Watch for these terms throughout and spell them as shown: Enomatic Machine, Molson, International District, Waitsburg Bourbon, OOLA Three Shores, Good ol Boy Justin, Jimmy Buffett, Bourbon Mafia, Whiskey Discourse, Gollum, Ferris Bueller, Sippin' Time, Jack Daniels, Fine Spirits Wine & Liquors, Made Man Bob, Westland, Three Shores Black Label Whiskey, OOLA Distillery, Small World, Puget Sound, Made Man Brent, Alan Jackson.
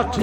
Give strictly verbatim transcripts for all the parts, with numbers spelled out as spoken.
brought to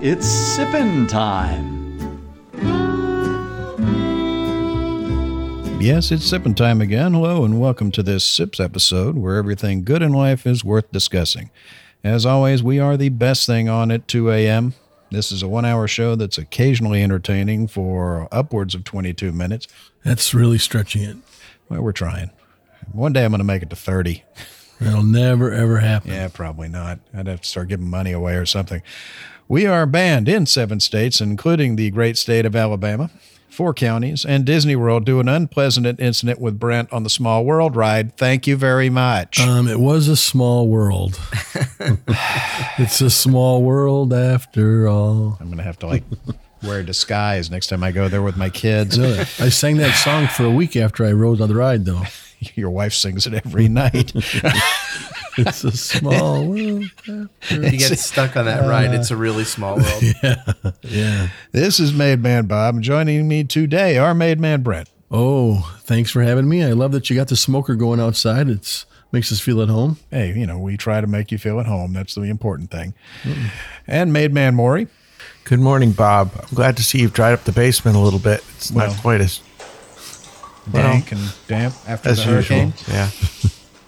It's Sippin' Time. Yes, it's Sippin' Time again. Hello, and welcome to this Sips episode where everything good in life is worth discussing. As always, we are the best thing on at two a.m. This is a one-hour show that's occasionally entertaining for upwards of twenty-two minutes. That's really stretching it. Well, we're trying. One day I'm going to make it to thirty. It'll never, ever happen. Yeah, probably not. I'd have to start giving money away or something. We are banned in seven states, including the great state of Alabama, four counties, and Disney World due to an unpleasant incident with Brent on the Small World ride. Thank you very much. Um, it was a small world. It's a small world after all. I'm going to have to like wear a disguise next time I go there with my kids. Really? I sang that song for a week after I rode on the ride, though. Your wife sings it every night. It's a small world. After. You get stuck on that uh, ride. It's a really small world. Yeah. Yeah. This is Made Man Bob. Joining me today, our Made Man Brent. Oh, thanks for having me. I love that you got the smoker going outside. It's makes us feel at home. Hey, you know, we try to make you feel at home. That's the important thing. Mm-mm. And Made Man Maury. Good morning, Bob. I'm glad to see you've dried up the basement a little bit. It's well, not quite as dank well, and damp after the hurricane. Usual. Yeah.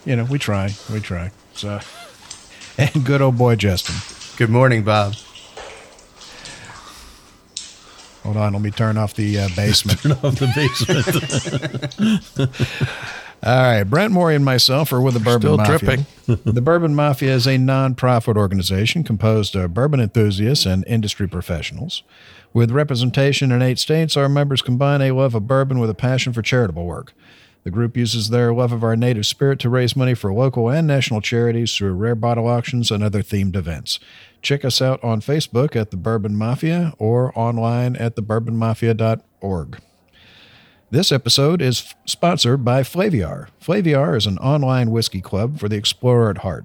You know, we try. We try. So, and good old boy Justin. Good morning, Bob. Hold on, let me turn off the uh, basement. Turn off the basement. All right, Brent Maury and myself are with the Bourbon Still Mafia. Still tripping. The Bourbon Mafia is a nonprofit organization composed of bourbon enthusiasts and industry professionals. With representation in eight states, our members combine a love of bourbon with a passion for charitable work. The group uses their love of our native spirit to raise money for local and national charities through rare bottle auctions and other themed events. Check us out on Facebook at The Bourbon Mafia or online at the bourbon mafia dot org. This episode is sponsored by Flaviar. Flaviar is an online whiskey club for the explorer at heart.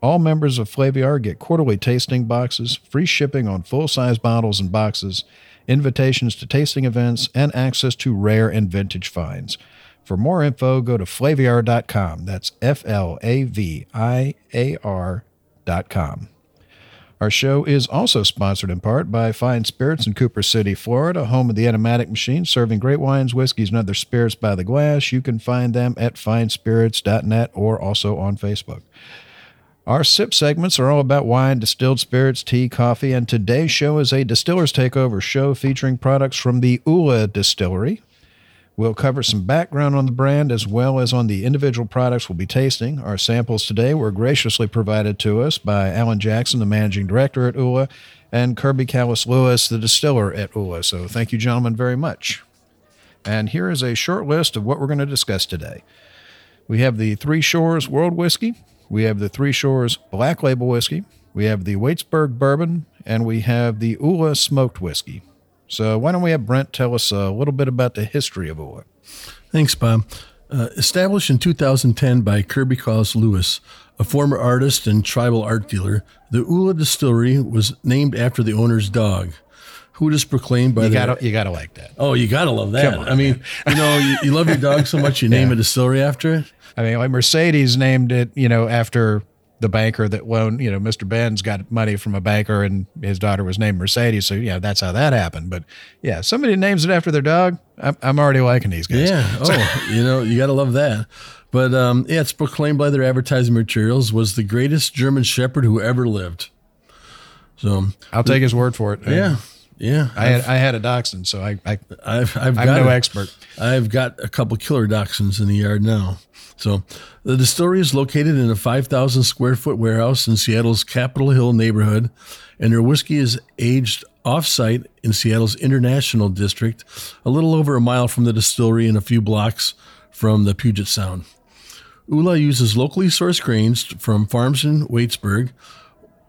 All members of Flaviar get quarterly tasting boxes, free shipping on full-size bottles and boxes, invitations to tasting events, and access to rare and vintage finds. For more info, go to flaviar dot com. That's F L A V I A R dot com. Our show is also sponsored in part by Fine Spirits in Cooper City, Florida, home of the Enomatic Machine, serving great wines, whiskeys, and other spirits by the glass. You can find them at fine spirits dot net or also on Facebook. Our sip segments are all about wine, distilled spirits, tea, coffee, and today's show is a Distiller's Takeover show featuring products from the OOLA Distillery. We'll cover some background on the brand as well as on the individual products we'll be tasting. Our samples today were graciously provided to us by Alan Jackson, the managing director at OOLA, and Kirby Kallas-Lewis, the distiller at OOLA. So thank you, gentlemen, very much. And here is a short list of what we're going to discuss today. We have the Three Shores World Whiskey. We have the Three Shores Black Label Whiskey. We have the Waitsburg Bourbon. And we have the OOLA Smoked Whiskey. So why don't we have Brent tell us a little bit about the history of OOLA? Thanks, Bob. Uh, established in two thousand ten by Kirby Kallas-Lewis, a former artist and tribal art dealer, the OOLA Distillery was named after the owner's dog, who is proclaimed by you the... Gotta, you gotta like that. Oh, you gotta love that. Come on, I mean, man. you know, you, you love your dog so much you name yeah. a distillery after it. I mean, like Mercedes named it, you know, after... the banker that loaned, you know, Mister Benz got money from a banker and his daughter was named Mercedes. So, yeah, that's how that happened. But, yeah, somebody names it after their dog. I'm, I'm already liking these guys. Yeah. So. Oh, you know, you got to love that. But, um, yeah, it's proclaimed by their advertising materials was the greatest German shepherd who ever lived. So I'll take his word for it. Yeah. Yeah. I had, I had a dachshund, so I, I, I've, I've I'm got no a, expert. I've got a couple killer dachshunds in the yard now. So the distillery is located in a five thousand square foot warehouse in Seattle's Capitol Hill neighborhood, and their whiskey is aged off-site in Seattle's International District, a little over a mile from the distillery and a few blocks from the Puget Sound. OOLA uses locally sourced grains from farms in Waitsburg,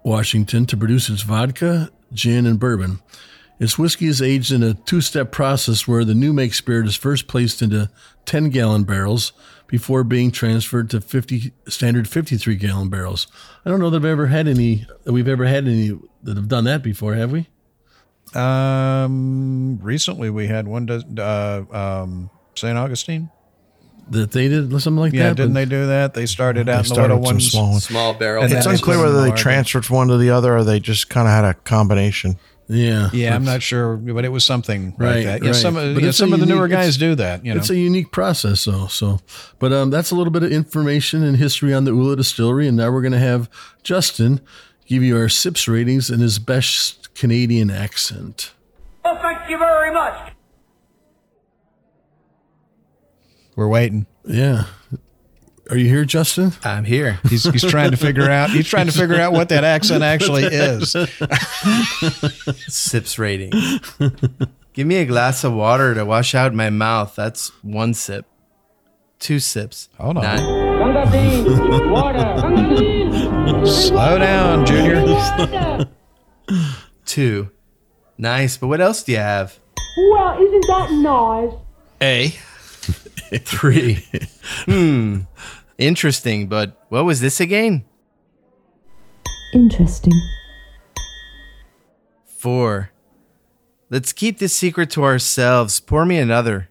Washington, to produce its vodka, gin, and bourbon. Its whiskey is aged in a two-step process where the new make spirit is first placed into ten-gallon barrels before being transferred to fifty standard fifty-three-gallon barrels. I don't know that I've ever had any that we've ever had any that have done that before, have we? Um, recently we had one. Does uh, um, Saint Augustine? That they did something like yeah, that? Yeah, didn't they do that? They started out they in started the one small, small barrel. And it's unclear whether they transferred from one to the other or they just kind of had a combination. Yeah. Yeah, I'm not sure, but it was something right, like that. Yeah, right. Some, but yeah, some of unique, the newer guys do that. You know? It's a unique process, though. So, But um, that's a little bit of information and history on the OOLA Distillery, and now we're going to have Justin give you our Sips ratings in his best Canadian accent. Well, thank you very much. We're waiting. Yeah. Are you here, Justin? I'm here. He's he's trying to figure out he's trying to figure out what that accent actually is. Sips rating. Give me a glass of water to wash out my mouth. That's one sip. Two sips. Hold on. Nine. Water. Slow down, Junior. Two. Nice, but what else do you have? Well, isn't that nice? A. Three. Hmm. Interesting, but what was this again? Interesting. Four. Let's keep this secret to ourselves. Pour me another.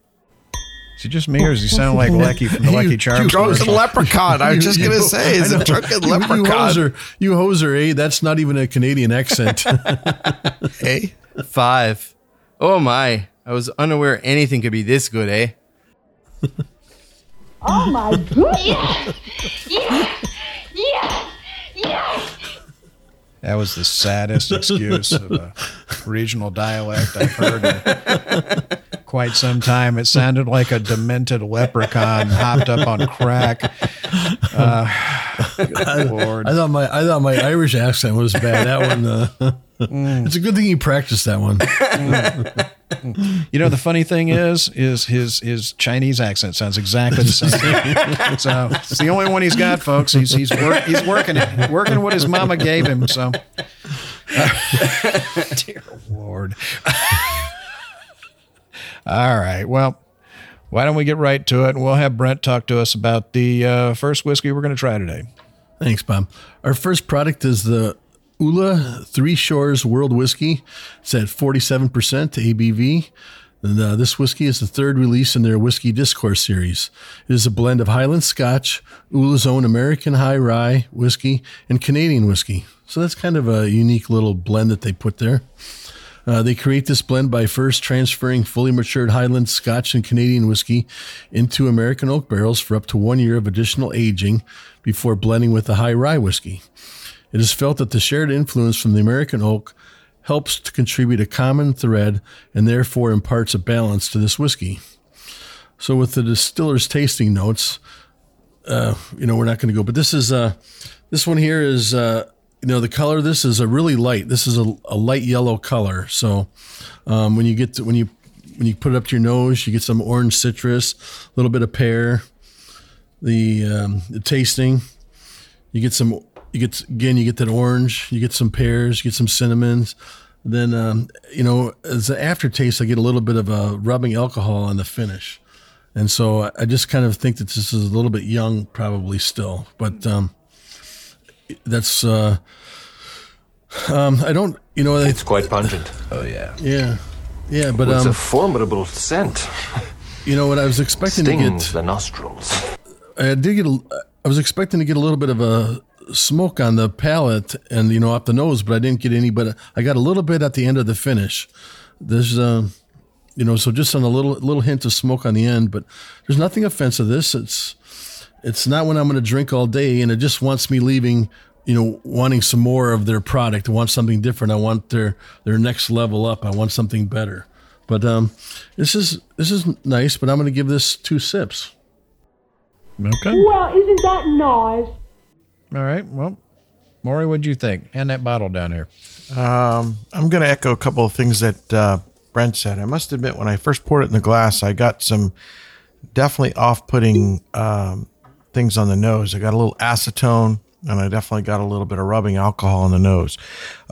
Is it just me, or does he sound like Lucky from the Lucky Charms? You drunken leprechaun. I was just going to say, he's a drunken leprechaun. You hoser, you hoser, eh? That's not even a Canadian accent. Eh? Five. Oh, my. I was unaware anything could be this good, eh? Oh my goodness! Yeah, yeah, yeah, yeah. That was the saddest excuse of a regional dialect I've heard in quite some time. It sounded like a demented leprechaun hopped up on crack. Uh, I, Lord. I thought my I thought my Irish accent was bad. That one. Uh, Mm. It's a good thing you practiced that one. You know, the funny thing is, is his his Chinese accent sounds exactly the same. So it's the only one he's got, folks. He's he's work, he's working it, working what his mama gave him. So, uh, dear Lord. All right. Well, why don't we get right to it? And we'll have Brent talk to us about the uh, first whiskey we're going to try today. Thanks, Bob. Our first product is the OOLA Three Shores World Whiskey. It's at forty-seven percent A B V. And, uh, this whiskey is the third release in their Whiskey Discourse series. It is a blend of Highland Scotch, OOLA's own American High Rye whiskey, and Canadian whiskey. So that's kind of a unique little blend that they put there. Uh, they create this blend by first transferring fully matured Highland Scotch and Canadian whiskey into American oak barrels for up to one year of additional aging before blending with the high rye whiskey. It is felt that the shared influence from the American oak helps to contribute a common thread and therefore imparts a balance to this whiskey. So with the distiller's tasting notes, uh, you know, we're not going to go, but this is, uh, this one here is, uh, you know, the color of this is a really light, this is a, a light yellow color. So um, when you get to, when you, when you put it up to your nose, you get some orange citrus, a little bit of pear, the, um, the tasting, you get some, You get, again, you get that orange, you get some pears, you get some cinnamons. Then, um, you know, as an aftertaste, I get a little bit of a rubbing alcohol on the finish. And so I just kind of think that this is a little bit young probably still. But um, that's, uh, um, I don't, you know. It's I, quite pungent. Oh, yeah. Yeah. Yeah, but. Well, it's um, a formidable scent. You know what I was expecting Stings to get. Stings the nostrils. I did get, a, I was expecting to get a little bit of a smoke on the palate and, you know, up the nose, but I didn't get any, but I got a little bit at the end of the finish. There's, um, you know, so just on a little, little hint of smoke on the end, but there's nothing offensive. This it's, it's not when I'm going to drink all day, and it just wants me leaving, you know, wanting some more of their product. I want something different. I want their, their next level up. I want something better, but, um, this is, this is nice, but I'm going to give this two sips. Okay. Well, isn't that nice? All right. Well, Maury, what'd you think? Hand that bottle down here. Um, I'm going to echo a couple of things that uh, Brent said. I must admit, when I first poured it in the glass, I got some definitely off-putting um, things on the nose. I got a little acetone, and I definitely got a little bit of rubbing alcohol in the nose.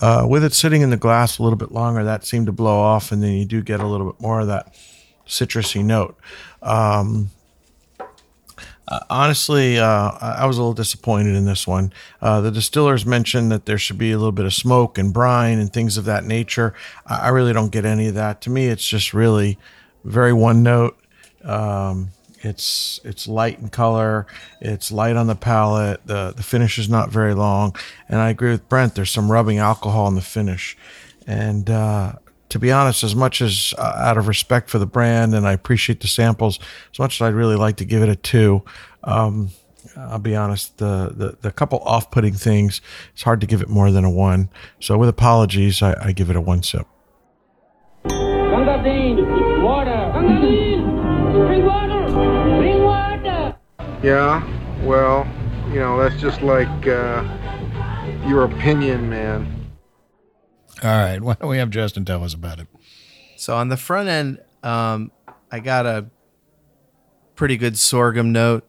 Uh, with it sitting in the glass a little bit longer, that seemed to blow off, and then you do get a little bit more of that citrusy note. Um, Uh, honestly, uh, I was a little disappointed in this one. Uh, the distillers mentioned that there should be a little bit of smoke and brine and things of that nature. I, I really don't get any of that. To me, it's just really very one note. Um, it's it's light in color. It's light on the palate. The, the finish is not very long. And I agree with Brent. There's some rubbing alcohol in the finish. And uh, to be honest, as much as uh, out of respect for the brand, and I appreciate the samples, as much as I'd really like to give it a two, um, I'll be honest, the, the, the couple off-putting things, it's hard to give it more than a one. So with apologies, I, I give it a one sip. Ganga bean, water. Ganga bean, bring water, bring water. Yeah, well, you know, that's just like uh, your opinion, man. All right, why don't we have Justin tell us about it? So on the front end, um, I got a pretty good sorghum note.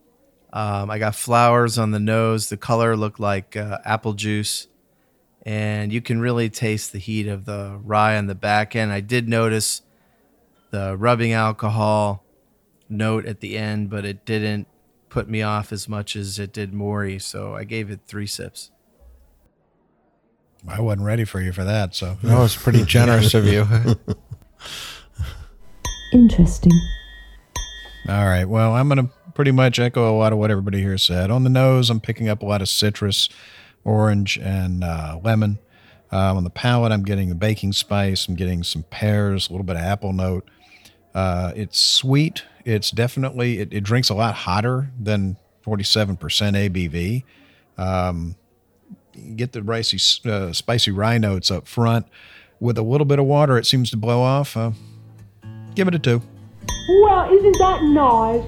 Um, I got flowers on the nose. The color looked like uh, apple juice. And you can really taste the heat of the rye on the back end. I did notice the rubbing alcohol note at the end, but it didn't put me off as much as it did Maury. So I gave it three sips. I wasn't ready for you for that, so that was pretty generous of you. Interesting. All right. Well, I'm going to pretty much echo a lot of what everybody here said. On the nose, I'm picking up a lot of citrus, orange, and uh, lemon. Uh, on the palate, I'm getting the baking spice. I'm getting some pears, a little bit of apple note. Uh, it's sweet. It's definitely, it, it drinks a lot hotter than forty-seven percent A B V. Um, get the ricey, uh, spicy rye notes up front. With a little bit of water, it seems to blow off. Uh, give it a two. Well, isn't that nice?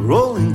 Rolling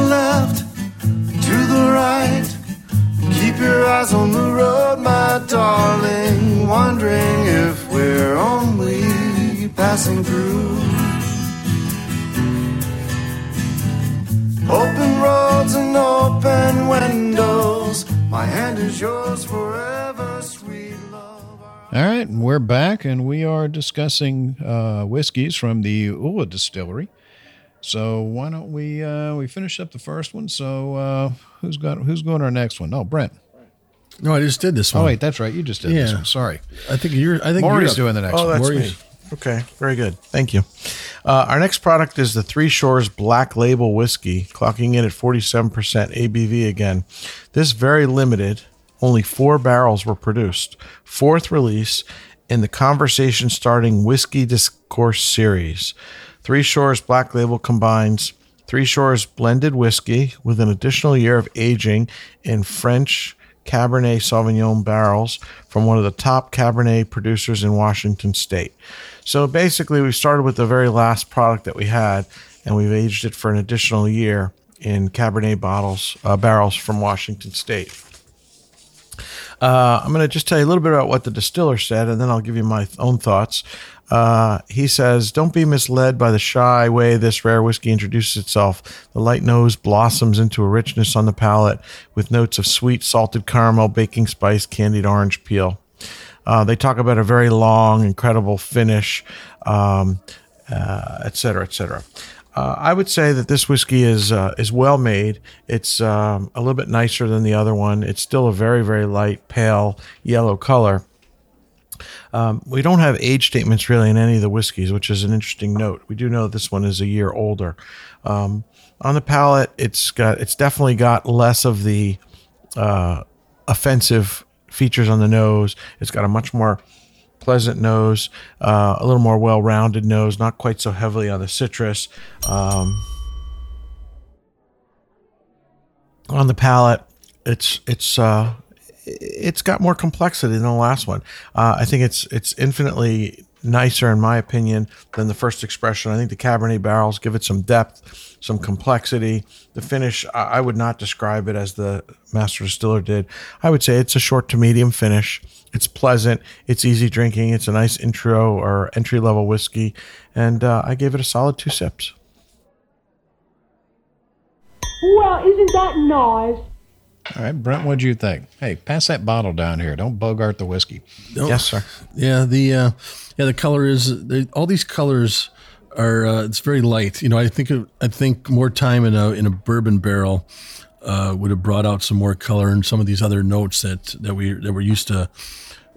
left, to the right. Keep your eyes on the road, my darling, wondering if we're only passing through. Open roads and open windows, my hand is yours forever, sweet love. All right, we're back, and we are discussing uh, whiskeys from the OOLA Distillery. So why don't we uh, we finish up the first one? So uh, who's got who's going to our next one? No, Brent. No, I just did this one. Oh wait, that's right. You just did yeah. this one. Sorry. I think you're. I think Maury's doing the next oh, one. Oh, that's Maury's. Me. Okay, very good. Thank you. Uh, our next product is the Three Shores Black Label Whiskey, clocking in at forty-seven percent A B V again. This very limited. Only four barrels were produced. Fourth release in the conversation-starting Whiskey Discourse series. Three Shores Black Label combines Three Shores blended whiskey with an additional year of aging in French Cabernet Sauvignon barrels from one of the top Cabernet producers in Washington State. So basically, we started with the very last product that we had, and we've aged it for an additional year in Cabernet bottles, uh, barrels from Washington State. Uh, I'm going to just tell you a little bit about what the distiller said, and then I'll give you my own thoughts. Uh, he says, don't be misled by the shy way this rare whiskey introduces itself. The light nose blossoms into a richness on the palate with notes of sweet, salted caramel, baking spice, candied orange peel. Uh, they talk about a very long, incredible finish, um, uh, et cetera, et cetera. Uh, I would say that this whiskey is uh, is well made. It's um, a little bit nicer than the other one. It's still a very, very light, pale yellow color. Um, we don't have age statements really in any of the whiskeys, which is an interesting note. We do know this one is a year older. Um, on the palate, it's got it's definitely got less of the uh, offensive features on the nose. It's got a much more pleasant nose, uh, a little more well-rounded nose, not quite so heavily on the citrus. Um, on the palate, it's it's uh, it's got more complexity than the last one. Uh, I think it's it's infinitely nicer, in my opinion, than the first expression. I think the Cabernet barrels give it some depth, some complexity. The finish, I would not describe it as the master distiller did. I would say it's a short to medium finish. It's pleasant. It's easy drinking. It's a nice intro or entry-level whiskey. And uh, I gave it a solid two sips. Well, isn't that nice? All right, Brent, what'd you think? Hey, pass that bottle down here. Don't bogart the whiskey. Nope. Yes, sir. Yeah, the uh, yeah the color is they, all these colors are. Uh, it's very light. You know, I think I think more time in a in a bourbon barrel uh, would have brought out some more color and some of these other notes that, that we that we're used to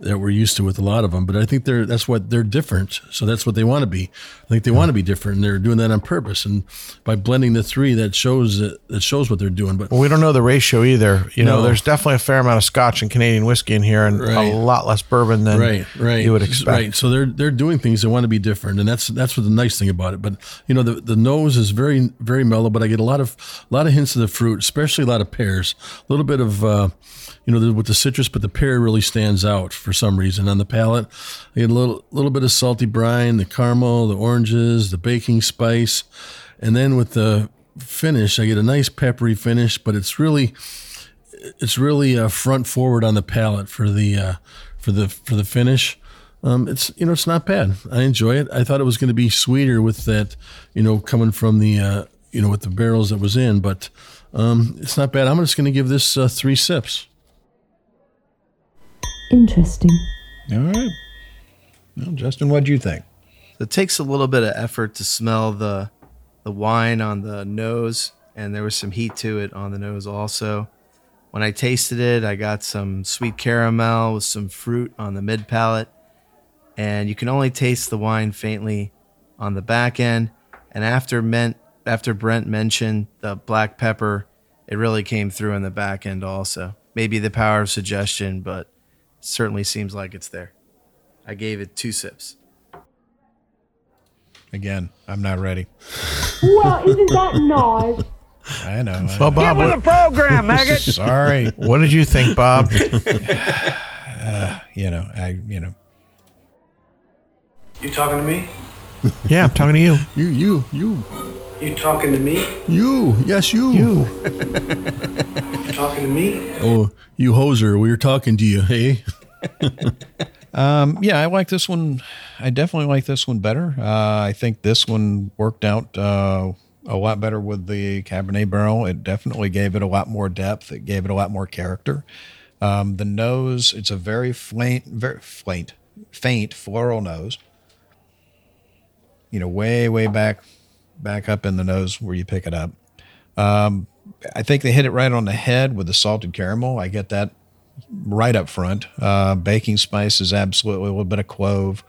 that we're used to with a lot of them. But I think they're that's what they're different. So that's what they want to be. I think they want to be different, and they're doing that on purpose. And by blending the three, that shows that shows what they're doing. But well, we don't know the ratio either. You no. know, there's definitely a fair amount of Scotch and Canadian whiskey in here, and right. a lot less bourbon than right, right. you would expect. Right. So they're they're doing things they want to be different, and that's that's what the nice thing about it. But you know, the, the nose is very very mellow, but I get a lot of a lot of hints of the fruit, especially a lot of pears, a little bit of uh, you know the, with the citrus, but the pear really stands out for some reason on the palate. I get a little little bit of salty brine, the caramel, the oranges, the baking spice, and then with the finish, I get a nice peppery finish. But it's really, it's really uh, front forward on the palate for the uh, for the for the finish. Um, it's you know it's not bad. I enjoy it. I thought it was going to be sweeter with that, you know, coming from the uh, you know with the barrels that was in, but um, it's not bad. I'm just going to give this uh, three sips. Interesting. All right. Well, Justin, what'd you think? It takes a little bit of effort to smell the the wine on the nose, and there was some heat to it on the nose also. When I tasted it, I got some sweet caramel with some fruit on the mid palate, and you can only taste the wine faintly on the back end. And after men, after Brent mentioned the black pepper, it really came through on the back end also. Maybe the power of suggestion, but certainly seems like it's there. I gave it two sips. Again, I'm not ready. Well, isn't that nice? I know. I well, know. Bob, get with the program, maggot. Sorry. What did you think, Bob? uh, you know, I, you know. You talking to me? Yeah, I'm talking to you. You, you, you. You talking to me? You. Yes, you. You. You talking to me? Oh, you hoser. We were talking to you, hey? um, yeah, I like this one. I definitely like this one better. Uh, I think this one worked out uh, a lot better with the Cabernet barrel. It definitely gave it a lot more depth. It gave it a lot more character. Um, the nose, it's a very faint, very faint, faint floral nose. You know, way, way back. back up in the nose where you pick it up. Um, I think they hit it right on the head with the salted caramel. I get that right up front. Uh, baking spice is absolutely a little bit of clove.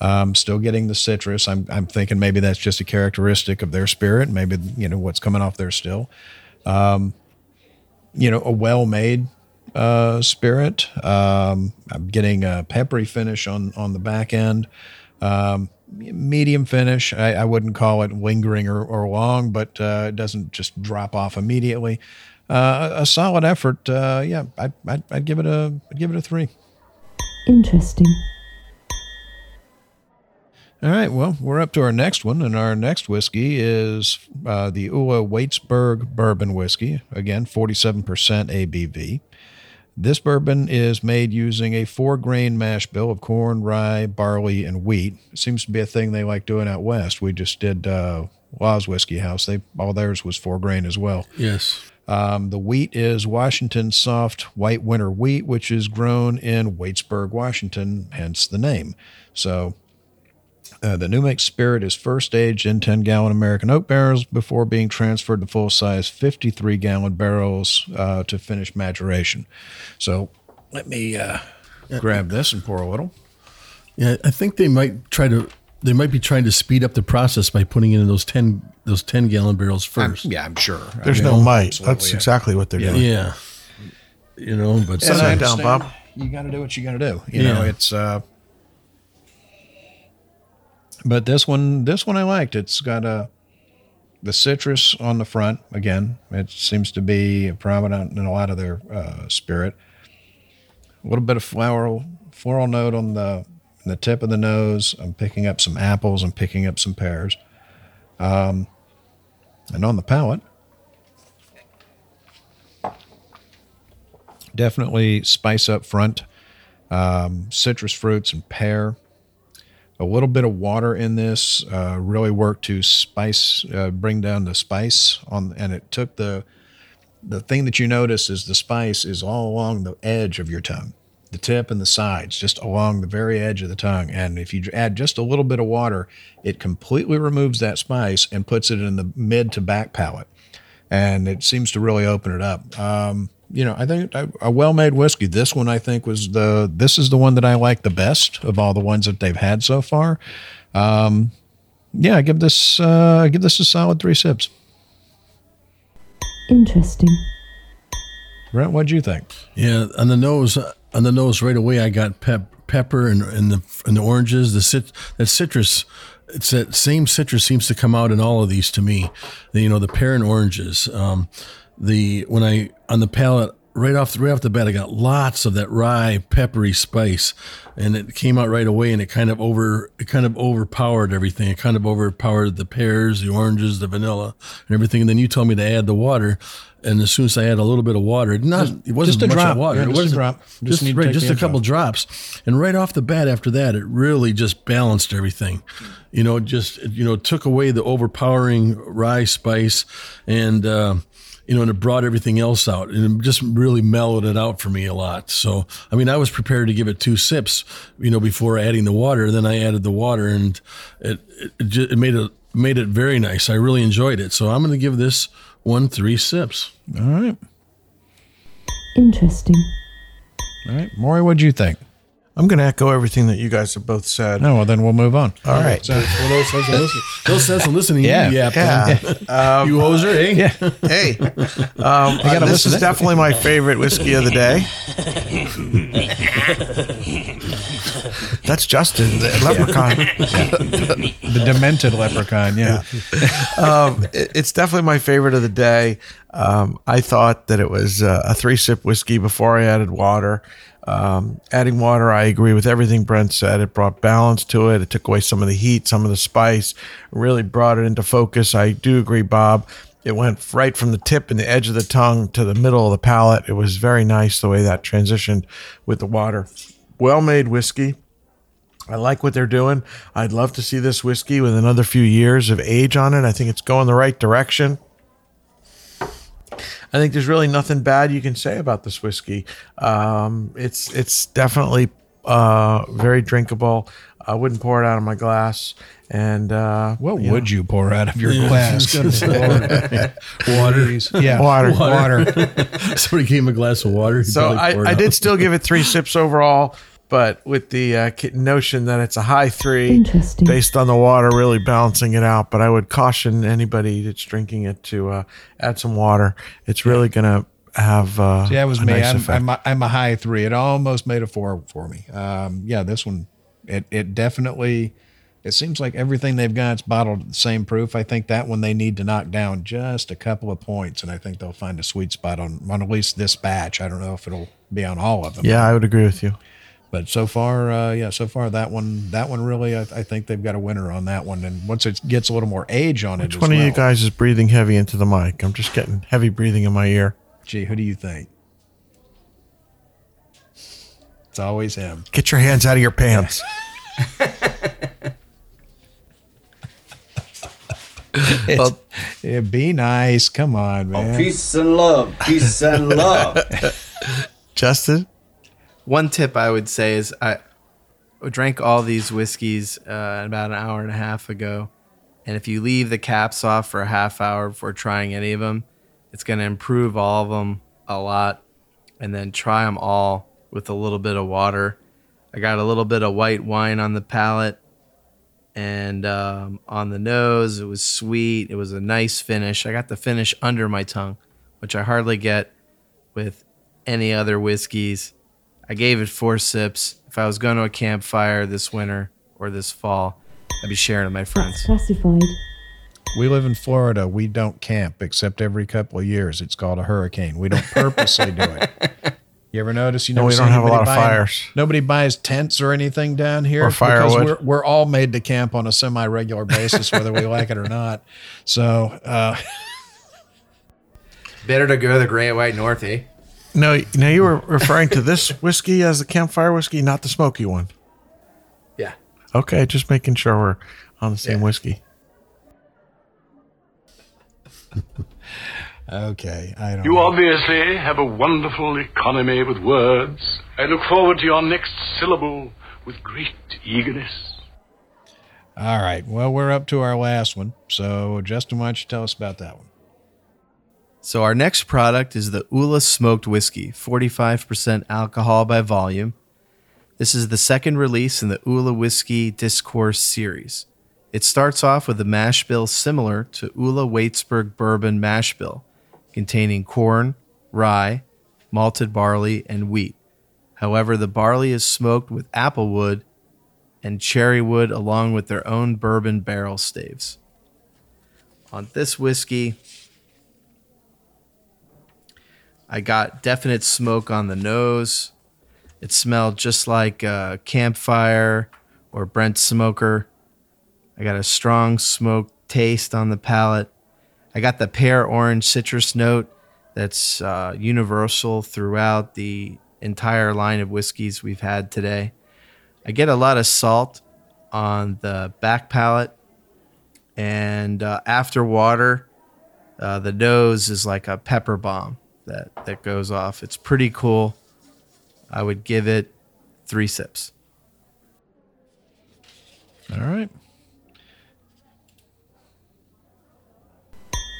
Um, still getting the citrus. I'm, I'm thinking maybe that's just a characteristic of their spirit. Maybe, you know, what's coming off there still. Um, you know, a well-made uh, spirit. Um, I'm getting a peppery finish on, on the back end. Um, medium finish. I, I wouldn't call it lingering or, or long, but uh, it doesn't just drop off immediately. Uh, a, a solid effort. Uh, yeah, I, I'd, I'd give it a I'd give it a three. Interesting. All right. Well, we're up to our next one, and our next whiskey is uh, the OOLA Waitsburg Bourbon Whiskey. Again, forty-seven percent A B V. This bourbon is made using a four-grain mash bill of corn, rye, barley, and wheat. It seems to be a thing they like doing out west. We just did uh, Law's Whiskey House. They all theirs was four-grain as well. Yes. Um, the wheat is Washington soft white winter wheat, which is grown in Waitsburg, Washington, hence the name. So uh, the new make spirit is first aged in ten-gallon American oak barrels before being transferred to full-size fifty-three-gallon barrels uh, to finish maturation. So let me uh, grab this and pour a little. Yeah, I think they might try to they might be trying to speed up the process by putting in those ten those ten-gallon barrels first. I'm, yeah, I'm sure. There's I mean, no might. That's yeah. exactly what they're yeah. doing. Yeah, you know, but yeah, down, Bob. You got to do what you got to do. You yeah. know, it's. Uh, But this one, this one I liked. It's got a, the citrus on the front. Again, it seems to be prominent in a lot of their uh, spirit. A little bit of floral, floral note on the, the tip of the nose. I'm picking up some apples. I'm picking up some pears. Um, and on the palate, definitely spice up front, um, citrus fruits and pear. A little bit of water in this uh, really worked to spice, uh, bring down the spice on, and it took the, the thing that you notice is the spice is all along the edge of your tongue, the tip and the sides, just along the very edge of the tongue. And if you add just a little bit of water, it completely removes that spice and puts it in the mid to back palate. And it seems to really open it up. Um, you know, I think a, a well-made whiskey. This one, I think, was the, this is the one that I like the best of all the ones that they've had so far. Um, yeah, I give this, uh, give this a solid three sips. Interesting. Brent, what'd you think? Yeah, on the nose, on the nose right away, I got pep, pepper and, and the and the oranges, the cit, that citrus. It's that same citrus seems to come out in all of these to me. The, you know, the pear and oranges. Um, the when I on the palate right off right off the bat, I got lots of that rye peppery spice, and it came out right away. And it kind of over it kind of overpowered everything. It kind of overpowered the pears, the oranges, the vanilla, and everything. And then you told me to add the water. And as soon as I add a little bit of water, not just, it wasn't just a much drop. Of water. Yeah, it was a drop. Just, just, right, just a couple drops. And right off the bat after that, it really just balanced everything. You know, just, you know, took away the overpowering rye spice and, uh, you know, and it brought everything else out, and it just really mellowed it out for me a lot. So, I mean, I was prepared to give it two sips, you know, before adding the water. Then I added the water, and it it, it, just, it made it made it very nice. I really enjoyed it. So I'm going to give this one three sips. All right. Interesting. All right. Maury, what'd you think? I'm going to echo everything that you guys have both said. No, well, then we'll move on. All, All right. right. So, those says listening. Those says listening. Yeah. Yeah. yeah. Um, you hoser, eh? Yeah. Hey. Um, uh, this is definitely my favorite whiskey of the day. That's Justin, the leprechaun. Yeah. The demented leprechaun, yeah. yeah. Um, it, it's definitely my favorite of the day. Um, I thought that it was uh, a three-sip whiskey before I added water. Um, adding water, I agree with everything Brent said. It brought balance to it. It took away some of the heat, some of the spice, really brought it into focus. I do agree, Bob. It went right from the tip and the edge of the tongue to the middle of the palate. It was very nice the way that transitioned with the water. Well-made whiskey. I like what they're doing. I'd love to see this whiskey with another few years of age on it. I think it's going the right direction. I think there's really nothing bad you can say about this whiskey. Um, it's it's definitely uh, very drinkable. I wouldn't pour it out of my glass. And uh, what you would know. you pour out of your yeah, glass? Water. water. Yeah, water. Water. water. Somebody gave him a glass of water. So I, I did still give it three sips overall, but with the uh, notion that it's a high three based on the water really balancing it out. But I would caution anybody that's drinking it to uh, add some water. It's really going to have uh, yeah, it was a me. Nice I'm, I'm, a, I'm a high three. It almost made a four for me. Um, yeah, this one, it, it definitely, it seems like everything they've got is bottled at the same proof. I think that one they need to knock down just a couple of points, and I think they'll find a sweet spot on, on at least this batch. I don't know if it'll be on all of them. Yeah, I would agree with you. But so far, uh, yeah, so far that one, that one really, I, I think they've got a winner on that one. And once it gets a little more age on it, which one of you guys is breathing heavy into the mic? I'm just getting heavy breathing in my ear. Gee, who do you think? It's always him. Get your hands out of your pants. Well, yeah, be nice. Come on, man. Oh, peace and love. Peace and love. Justin. One tip I would say is I drank all these whiskeys uh, about an hour and a half ago, and if you leave the caps off for a half hour before trying any of them, it's going to improve all of them a lot, and then try them all with a little bit of water. I got a little bit of white wine on the palate, and um, on the nose, it was sweet. It was a nice finish. I got the finish under my tongue, which I hardly get with any other whiskeys. I gave it four sips. If I was going to a campfire this winter or this fall, I'd be sharing with my friends. That's classified. We live in Florida. We don't camp except every couple of years. It's called a hurricane. We don't purposely do it. You ever notice? You know, we don't have a lot of buying, fires. Nobody buys tents or anything down here. Or firewood. Because we're, we're all made to camp on a semi-regular basis, whether we like it or not. So, uh, better to go to the Great White North, eh? No, now you were referring to this whiskey as the campfire whiskey, not the smoky one. Yeah. Okay, just making sure we're on the same yeah. whiskey. Okay, I don't. You know. Obviously have a wonderful economy with words. I look forward to your next syllable with great eagerness. All right. Well, we're up to our last one. So, Justin, why don't you tell us about that one? So, our next product is the OOLA Smoked Whiskey, forty-five percent alcohol by volume. This is the second release in the OOLA Whiskey Discourse series. It starts off with a mash bill similar to OOLA Waitsburg Bourbon mash bill, containing corn, rye, malted barley, and wheat. However, the barley is smoked with applewood and cherry wood along with their own bourbon barrel staves. On this whiskey, I got definite smoke on the nose. It smelled just like a campfire or Brent smoker. I got a strong smoke taste on the palate. I got the pear orange citrus note that's uh, universal throughout the entire line of whiskeys we've had today. I get a lot of salt on the back palate. And uh, after water, uh, the nose is like a pepper bomb that, that goes off. It's pretty cool. I would give it three sips. All right.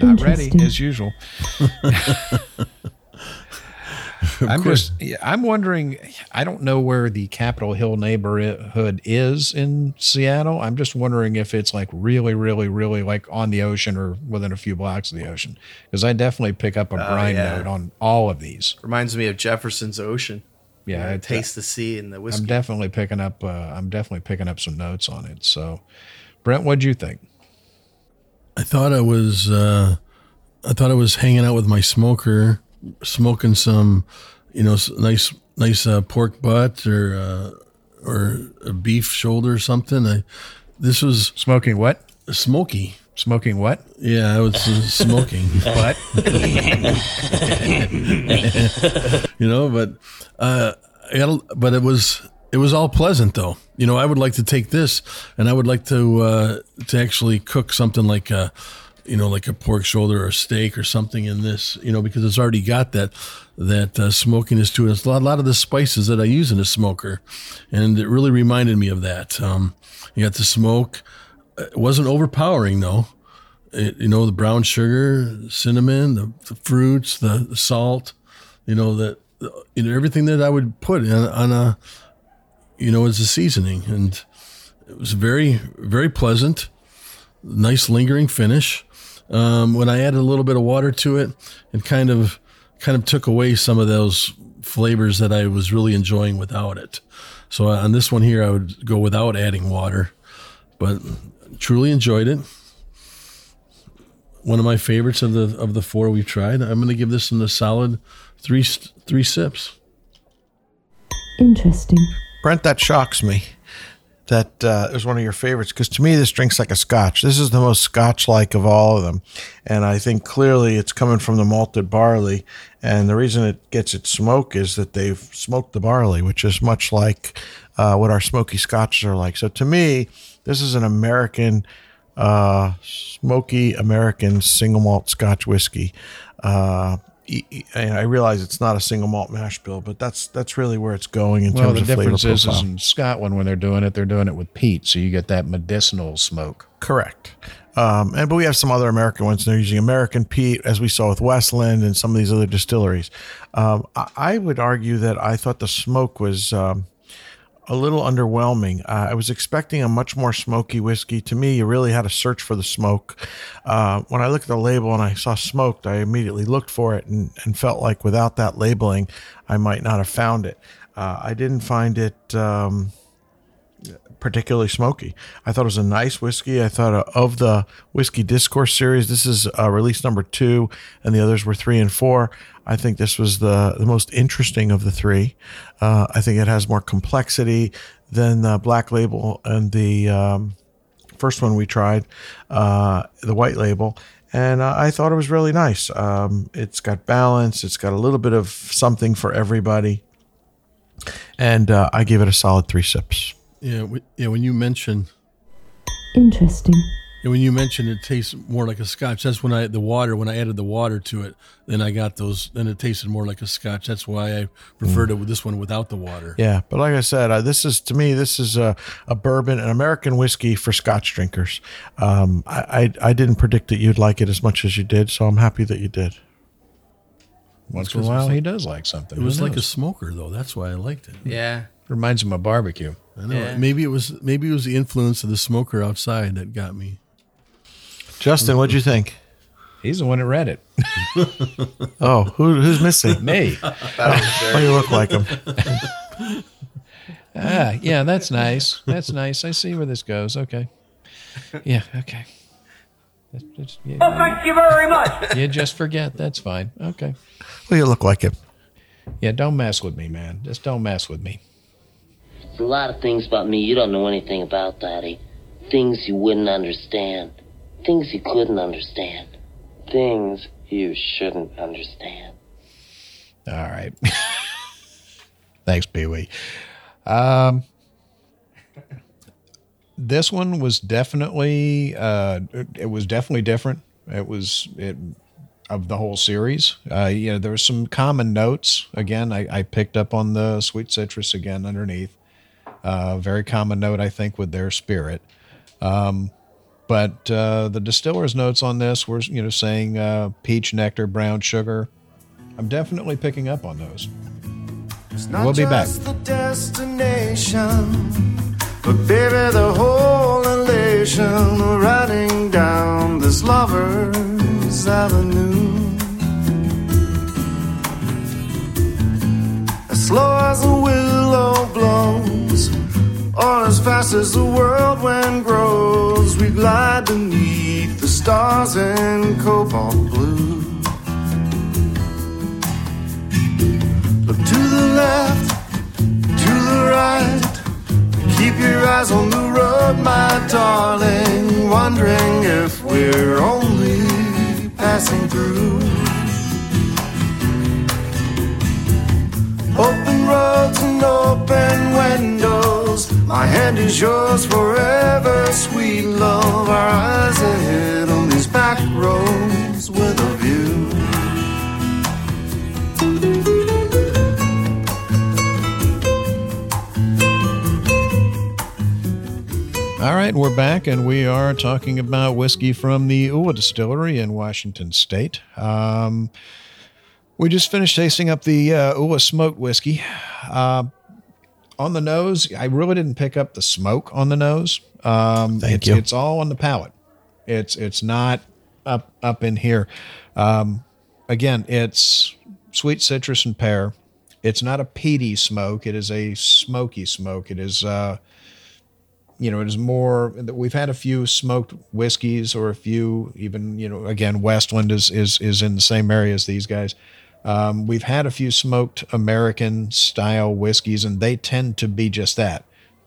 Not ready as usual. I'm just, I'm wondering, I don't know where the Capitol Hill neighborhood is in Seattle. I'm just wondering if it's like really, really, really like on the ocean or within a few blocks of the ocean. Because I definitely pick up a brine uh, yeah. note on all of these. Reminds me of Jefferson's Ocean. Yeah. You know, taste the sea and the whiskey. I'm definitely picking up, uh, I'm definitely picking up some notes on it. So Brent, what'd you think? I thought I was, uh, I thought I was hanging out with my smoker, smoking some, you know, nice, nice uh, pork butt or uh, or a beef shoulder or something. I, this was smoking what? Smoky. Smoking what? Yeah, I was uh, smoking butt. You know, but uh, I got, but it was. It was all pleasant, though. You know, I would like to take this, and I would like to uh, to actually cook something like a, you know, like a pork shoulder or a steak or something in this, you know, because it's already got that that uh, smokiness to it. It's a lot, a lot of the spices that I use in a smoker, and it really reminded me of that. Um, you got the smoke. It wasn't overpowering, though. It, you know, the brown sugar, cinnamon, the, the fruits, the, the salt, you know, that you know, everything that I would put in, on a you know, as a seasoning, and it was very, very pleasant, nice lingering finish. Um, when I added a little bit of water to it, it kind of, kind of took away some of those flavors that I was really enjoying without it. So on this one here, I would go without adding water, but truly enjoyed it. One of my favorites of the of the four we've tried. I'm going to give this one a solid three three sips. Interesting. Brent, that shocks me that uh, it was one of your favorites, because to me this drink's like a scotch. This is the most scotch-like of all of them, and I think clearly it's coming from the malted barley, and the reason it gets its smoke is that they've smoked the barley, which is much like uh, what our smoky scotches are like. So to me, this is an American, uh, smoky American single malt scotch whiskey. Uh I realize it's not a single malt mash bill, but that's that's really where it's going in well, terms of flavor profile. Well, the difference is in Scotland when they're doing it, they're doing it with peat, so you get that medicinal smoke. Correct. Um, and but we have some other American ones, and they're using American peat, as we saw with Westland and some of these other distilleries. Um, I, I would argue that I thought the smoke was um, a little underwhelming. Uh, I was expecting a much more smoky whiskey. To me, you really had to search for the smoke. Uh, when I looked at the label and I saw smoked, I immediately looked for it and, and felt like without that labeling, I might not have found it. Uh, I didn't find it um, particularly smoky. I thought it was a nice whiskey. I thought uh, of the Whiskey Discourse series, this is uh, release number two, and the others were three and four. I think this was the, the most interesting of the three. Uh, I think it has more complexity than the Black Label and the um, first one we tried, uh, the White Label. And uh, I thought it was really nice. Um, it's got balance. It's got a little bit of something for everybody. And uh, I gave it a solid three sips. Yeah, we, yeah. When you mention interesting, yeah, when you mention it tastes more like a Scotch. That's when I the water. When I added the water to it, then I got those. Then it tasted more like a Scotch. That's why I preferred mm. it with this one without the water. Yeah, but like I said, uh, this is to me this is a, a bourbon, an American whiskey for Scotch drinkers. Um, I, I I didn't predict that you'd like it as much as you did, so I'm happy that you did. Once in a while, he does like something. It was like a smoker, though. That's why I liked it. Yeah, reminds him of barbecue. I know. Yeah. Maybe it was maybe it was the influence of the smoker outside that got me. Justin, what'd you think? He's the one that read it. Oh, who, who's missing? Me. Oh, you look like him. ah, yeah, that's nice. That's nice. I see where this goes. Okay. Yeah. Okay. That's just, yeah, oh, thank you very much. You just forget. That's fine. Okay. Well, you look like him. Yeah, don't mess with me, man. Just don't mess with me. There's a lot of things about me you don't know anything about, Daddy. Things you wouldn't understand. Things you couldn't understand. Things you shouldn't understand. All right. Thanks, Pee-wee. Um... This one was definitely, uh, it was definitely different. It was it, of the whole series. Uh, you know, there were some common notes. Again, I, I picked up on the sweet citrus again underneath. Uh, very common note, I think, with their spirit. Um, but uh, the distiller's notes on this were, you know, saying uh, peach nectar, brown sugar. I'm definitely picking up on those. It's not we'll be just back. The destination. But baby, the whole elation riding down this lover's avenue. As slow as a willow blows, or as fast as the world wind grows, we glide beneath the stars in cobalt blue. Look to the left, to the right. Keep your eyes on the road, my darling, wondering if we're only passing through. Open roads and open windows, my hand is yours forever, sweet love. Our eyes ahead on these back roads with a view. All right, we're back, and we are talking about whiskey from the OOLA Distillery in Washington State. Um, we just finished tasting up the uh, OOLA Smoked Whiskey. Uh, on the nose, I really didn't pick up the smoke on the nose. Um, Thank it's, you. It's all on the palate. It's it's not up up in here. Um, again, it's sweet citrus and pear. It's not a peaty smoke. It is a smoky smoke. It is... Uh, You know, it is more that we've had a few smoked whiskeys or a few even, you know, again, Westland is, is, is in the same area as these guys. Um, we've had a few smoked American style whiskeys, and they tend to be just that.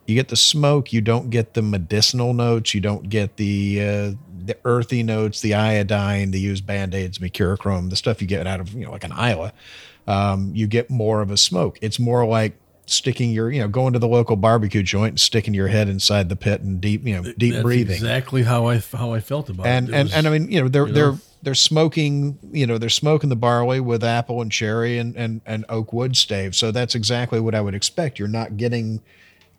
You get the smoke. You don't get the medicinal notes. You don't get the, uh, the earthy notes, the iodine, the used Band-Aids, mercurochrome, the stuff you get out of, you know, like an Isla. Um, you get more of a smoke. It's more like sticking your, you know, going to the local barbecue joint and sticking your head inside the pit and deep, you know, deep That's breathing. Exactly how I, how I felt about and, it. And, was, and I mean, you know, they're, you they're, know? they're smoking, you know, they're smoking the barley with apple and cherry and, and, and oak wood stave. So that's exactly what I would expect. You're not getting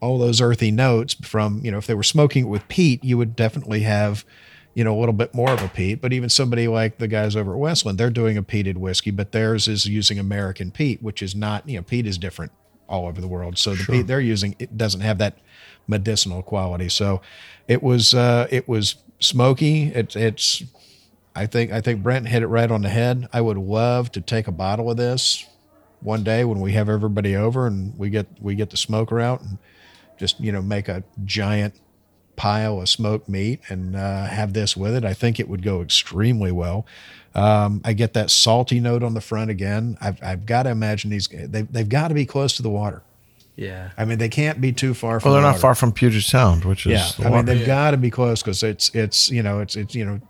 all those earthy notes from, you know, if they were smoking it with peat, you would definitely have, you know, a little bit more of a peat, but even somebody like the guys over at Westland, they're doing a peated whiskey, but theirs is using American peat, which is not, you know, peat is different all over the world. So the sure. peat they're using, it doesn't have that medicinal quality. So it was, uh, it was smoky. It's, it's, I think, I think Brent hit it right on the head. I would love to take a bottle of this one day when we have everybody over and we get, we get the smoker out and, just, you know, make a giant pile of smoked meat and uh, have this with it. I think it would go extremely well. Um, I get that salty note on the front again. I've, I've got to imagine these, they've, they've got to be close to the water. Yeah. I mean, they can't be too far from, well, they're not far from Puget Sound, which is, yeah, the I water. mean, they've yeah. got to be close because it's, it's, you know, it's, it's, you know,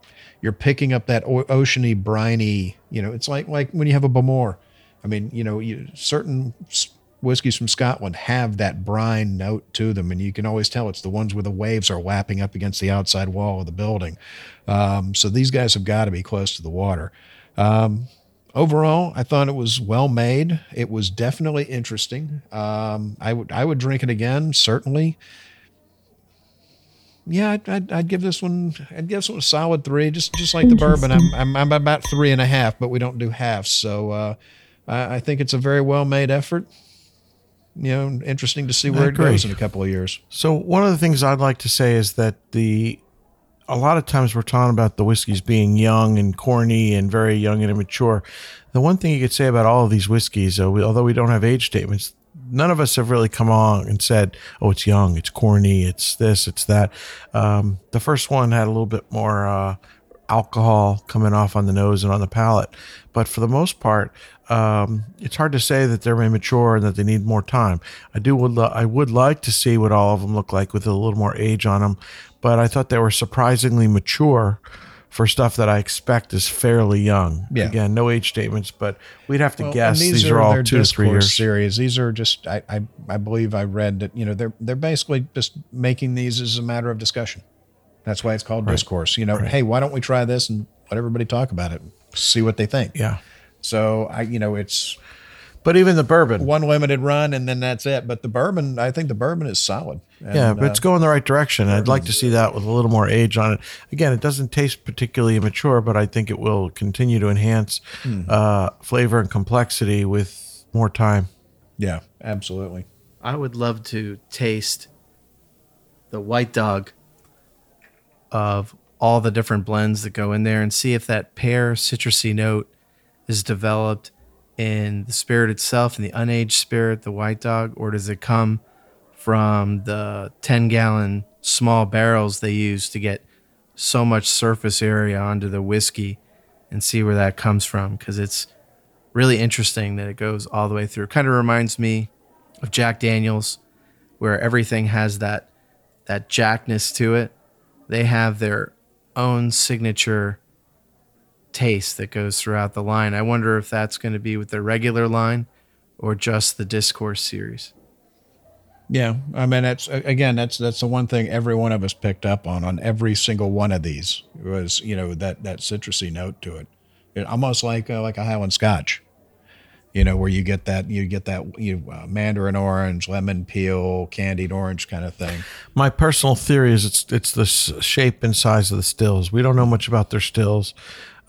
you're picking up that oceany, briny, you know, it's like, like when you have a Bamor. I mean, you know, you, certain whiskeys from Scotland have that brine note to them, and you can always tell it's the ones where the waves are lapping up against the outside wall of the building. Um, so these guys have got to be close to the water. Um, overall, I thought it was well made. It was definitely interesting. Um, I would I would drink it again, certainly. Yeah, I'd, I'd, I'd give this one. I'd give this one a solid three, just just like the bourbon. I'm, I'm I'm about three and a half, but we don't do halves, so uh, I, I think it's a very well made effort. You know, interesting to see where it goes in a couple of years. So one of the things I'd like to say is that the, a lot of times we're talking about the whiskeys being young and corny and very young and immature. The one thing you could say about all of these whiskeys, uh, we, although we don't have age statements, none of us have really come on and said, oh, it's young, it's corny, it's this, it's that. Um, the first one had a little bit more uh, alcohol coming off on the nose and on the palate. But for the most part, Um, it's hard to say that they're immature and that they need more time. I do would lo- I would like to see what all of them look like with a little more age on them, but I thought they were surprisingly mature for stuff that I expect is fairly young. Yeah. Again, no age statements, but we'd have to well, guess these, these are, are all two to three years series. These are just I, I I believe I read that you know they're they're basically just making these as a matter of discussion. That's why it's called right. discourse. You know, right. Hey, why don't we try this and let everybody talk about it, see what they think. Yeah. So I, you know, it's, but even the bourbon, one limited run and then that's it. But the bourbon, I think the bourbon is solid. And, yeah, but uh, it's going the right direction. I'd like to see that with a little more age on it. Again, it doesn't taste particularly immature, but I think it will continue to enhance mm. uh, flavor and complexity with more time. Yeah, absolutely. I would love to taste the White Dog of all the different blends that go in there and see if that pear citrusy note is developed in the spirit itself, in the unaged spirit, the White Dog, or does it come from the ten-gallon small barrels they use to get so much surface area onto the whiskey, and see where that comes from? Because it's really interesting that it goes all the way through. Kind of reminds me of Jack Daniels, where everything has that that Jackness to it. They have their own signature taste that goes throughout the line. I wonder if that's going to be with their regular line or just the discourse series. Yeah. I mean, that's, again, that's, that's the one thing every one of us picked up on, on every single one of these was, you know, that, that citrusy note to it. It almost like, uh, like a Highland Scotch, you know, where you get that, you get that, you uh, mandarin orange, lemon peel, candied orange kind of thing. My personal theory is it's, it's the shape and size of the stills. We don't know much about their stills.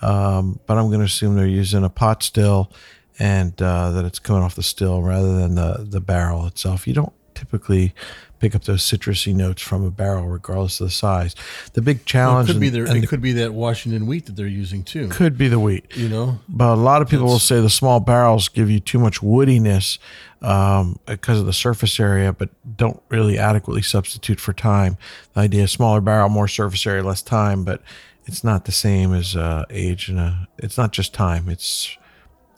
Um, but I'm going to assume they're using a pot still and uh, that it's coming off the still rather than the, the barrel itself. You don't typically pick up those citrusy notes from a barrel, regardless of the size. The big challenge well, it could and, be there, and it the, could be that Washington wheat that they're using too. Could be the wheat, you know. But a lot of people will say the small barrels give you too much woodiness um, because of the surface area, but don't really adequately substitute for time. The idea of smaller barrel, more surface area, less time, but it's not the same as uh, age, and a, it's not just time. It's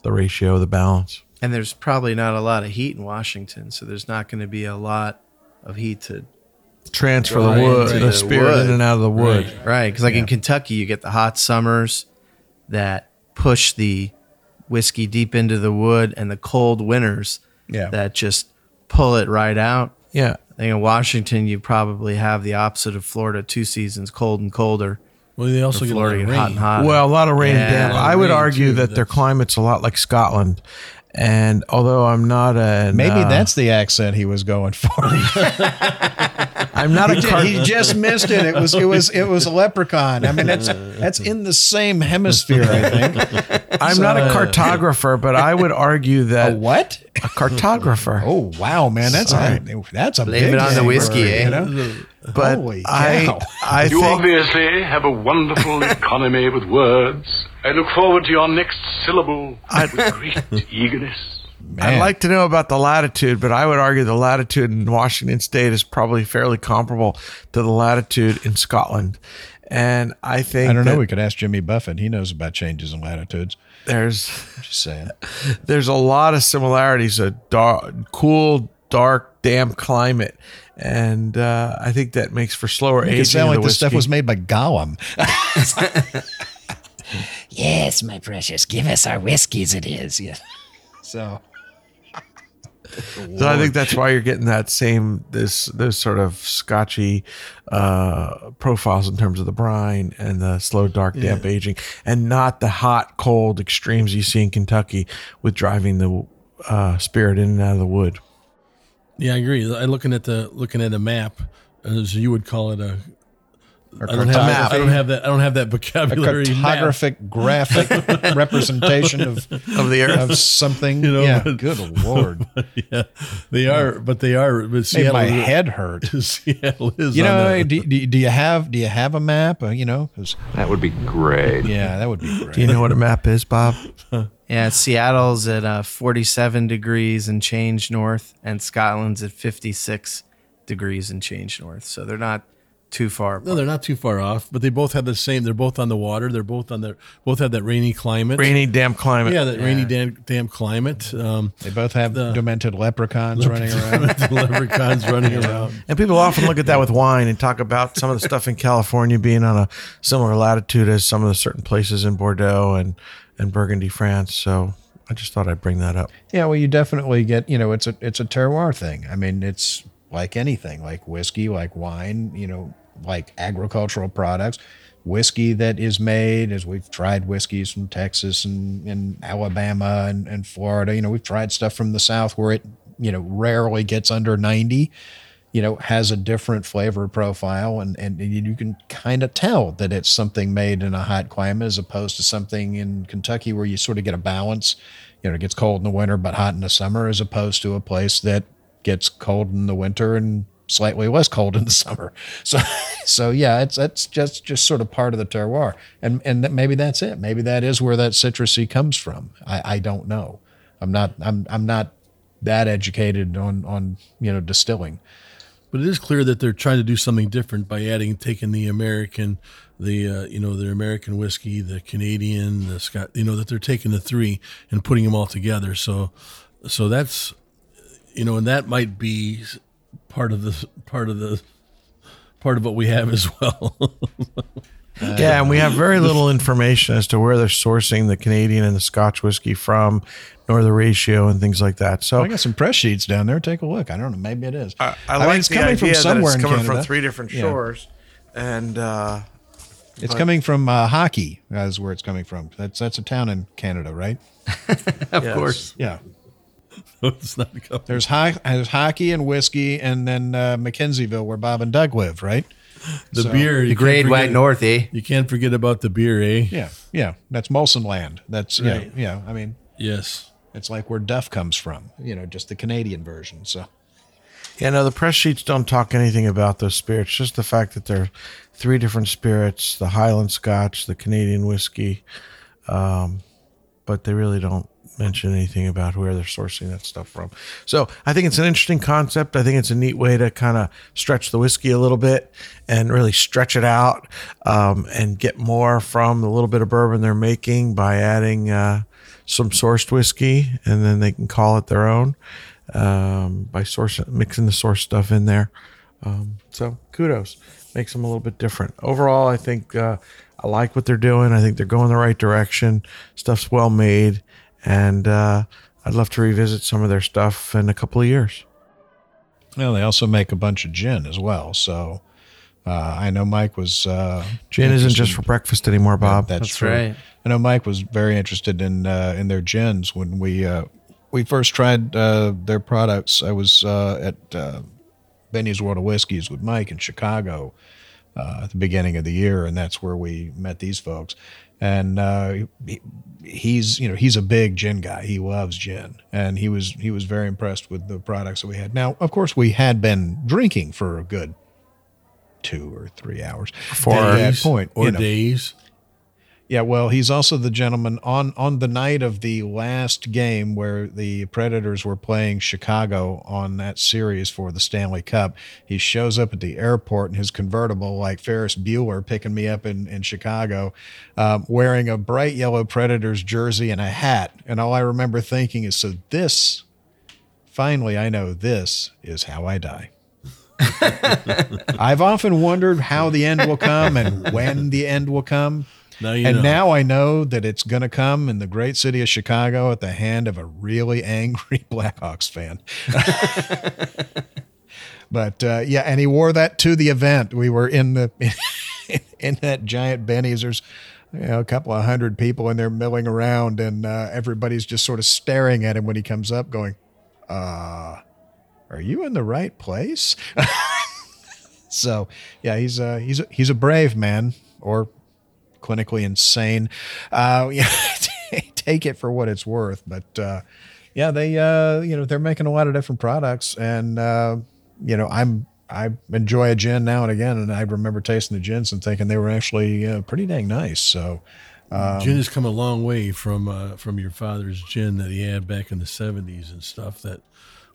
the ratio, the balance. And there's probably not a lot of heat in Washington, so there's not going to be a lot of heat to transfer the wood, the, the spirit wood. in and out of the wood. Right, because right. like yeah. in Kentucky, you get the hot summers that push the whiskey deep into the wood, and the cold winters yeah. that just pull it right out. Yeah, I think in Washington, you probably have the opposite of Florida: two seasons, cold and colder. Well, they also get a lot of rain. Hot and hot. Well, a lot of rain. Yeah, I would rain argue too, that their climate's a lot like Scotland. And although I'm not a... Maybe uh, that's the accent he was going for. I'm not he a... Cart- he just missed it. It was it was, it was was a leprechaun. I mean, that's, that's in the same hemisphere, I think. I'm so, not a cartographer, but I would argue that... A what? A cartographer. Oh, wow, man. That's so, a, that's a big... Blame it on the whiskey, eh? You know? But Holy cow. I, I you think- obviously have a wonderful economy with words. I look forward to your next syllable I, with great eagerness. Man. I'd like to know about the latitude, but I would argue the latitude in Washington State is probably fairly comparable to the latitude in Scotland. And I think I don't know. We could ask Jimmy Buffett. He knows about changes in latitudes. There's I'm just saying. There's a lot of similarities. A dark, cool, dark, damp climate, and uh, I think that makes for slower aging. It sounds like the stuff was made by Gollum. Yes, my precious, give us our whiskeys. It is. Yeah. So. So I think that's why you're getting that same, this, those sort of scotchy uh, profiles in terms of the brine and the slow, dark, damp yeah. aging, and not the hot, cold extremes you see in Kentucky with driving the uh, spirit in and out of the wood. Yeah, I agree. I looking at the looking at a map, as you would call it, a. I don't, have, I don't have that. I don't have that vocabulary. A cartographic map. Graphic representation of of the earth of something. You know, yeah. But, good Lord. Yeah, they are. But they are. But Seattle, my head hurt. Seattle is. You know, on do, do, do you have do you have a map? Uh, you know, that would be great. Yeah, that would be great. Do you know what a map is, Bob? Yeah, Seattle's at uh, forty-seven degrees and change north, and Scotland's at fifty-six degrees and change north. So they're not. Too far. Apart. No, they're not too far off, but they both have the same. They're both on the water. They're both on the. Both have that rainy climate. Rainy, damp climate. Yeah, that yeah. rainy, damp, damp climate. Um, they both have the demented leprechauns le- running around. leprechauns running around. And people often look at that with wine and talk about some of the stuff in California being on a similar latitude as some of the certain places in Bordeaux and and Burgundy, France. So I just thought I'd bring that up. Yeah, well, you definitely get. You know, it's a it's a terroir thing. I mean, it's. Like anything, like whiskey, like wine, you know, like agricultural products, whiskey that is made, as we've tried whiskeys from Texas and, and Alabama and, and Florida, you know, we've tried stuff from the South where it, you know, rarely gets under ninety, you know, has a different flavor profile. And, and you can kind of tell that it's something made in a hot climate as opposed to something in Kentucky where you sort of get a balance, you know, it gets cold in the winter, but hot in the summer, as opposed to a place that gets cold in the winter and slightly less cold in the summer. So, so yeah, it's that's just, just sort of part of the terroir. And and that maybe that's it. Maybe that is where that citrusy comes from. I, I don't know. I'm not I'm I'm not that educated on on you know distilling. But it is clear that they're trying to do something different by adding taking the American, the uh, you know the American whiskey, the Canadian, the Scot. You know that they're taking the three and putting them all together. So, so that's. You know, and that might be part of the part of the part of what we have as well. Yeah, and we have very little information as to where they're sourcing the Canadian and the Scotch whiskey from, nor the ratio and things like that. So I got some press sheets down there. Take a look. I don't know. Maybe it is. I, I, I like mean, it's the coming idea from somewhere that it's coming in Canada. From three different shores, yeah. and uh, it's but, coming from uh, Hockey. That's where it's coming from. That's that's a town in Canada, right? Of yes. course, yeah. No, it's not there's, ho- there's hockey and whiskey, and then uh, McKenzieville, where Bob and Doug live, right? The so beer, the great white north, eh? You can't forget about the beer, eh? Yeah, yeah. That's Molson Land. That's right. yeah, yeah. I mean, yes, it's like where Duff comes from. You know, just the Canadian version. So, yeah. No, the press sheets don't talk anything about those spirits. Just the fact that there are three different spirits: the Highland Scotch, the Canadian whiskey. Um, but they really don't. Mention anything about where they're sourcing that stuff from. So I think it's an interesting concept. I think it's a neat way to kind of stretch the whiskey a little bit and really stretch it out um, and get more from the little bit of bourbon they're making by adding uh, some sourced whiskey, and then they can call it their own um, by sourcing, mixing the source stuff in there. Um, so kudos. Makes them a little bit different. Overall, I think uh, I like what they're doing. I think they're going the right direction. Stuff's well made. And uh, I'd love to revisit some of their stuff in a couple of years. Well, they also make a bunch of gin as well. So uh, I know Mike was... Uh, gin isn't just for breakfast anymore, Bob. That, that's, that's right. I know Mike was very interested in uh, in their gins. When we uh, we first tried uh, their products, I was uh, at uh, Benny's World of Whiskeys with Mike in Chicago uh, at the beginning of the year, and that's where we met these folks. And uh, he, he's, you know, he's a big gin guy. He loves gin, and he was he was very impressed with the products that we had. Now, of course, we had been drinking for a good two or three hours. Four days, at that point, or you know, days. Yeah, well, he's also the gentleman on, on the night of the last game where the Predators were playing Chicago on that series for the Stanley Cup. He shows up at the airport in his convertible like Ferris Bueller picking me up in, in Chicago, um, wearing a bright yellow Predators jersey and a hat. And all I remember thinking is, so this, finally, I know this is how I die. I've often wondered how the end will come and when the end will come. Now you and know. Now I know that it's going to come in the great city of Chicago at the hand of a really angry Blackhawks fan. But uh, yeah, and he wore that to the event. We were in the in, in that giant Benny's. There's, you know, a couple of hundred people in there milling around, and uh, everybody's just sort of staring at him when he comes up, going, "Uh, are you in the right place?" So yeah, he's a he's a, he's a brave man, or clinically insane. Uh, yeah, take it for what it's worth. But uh, yeah, they uh, you know they're making a lot of different products, and uh, you know I'm I enjoy a gin now and again, and I remember tasting the gins and thinking they were actually uh, pretty dang nice. So um, gin has come a long way from uh, from your father's gin that he had back in the seventies and stuff. That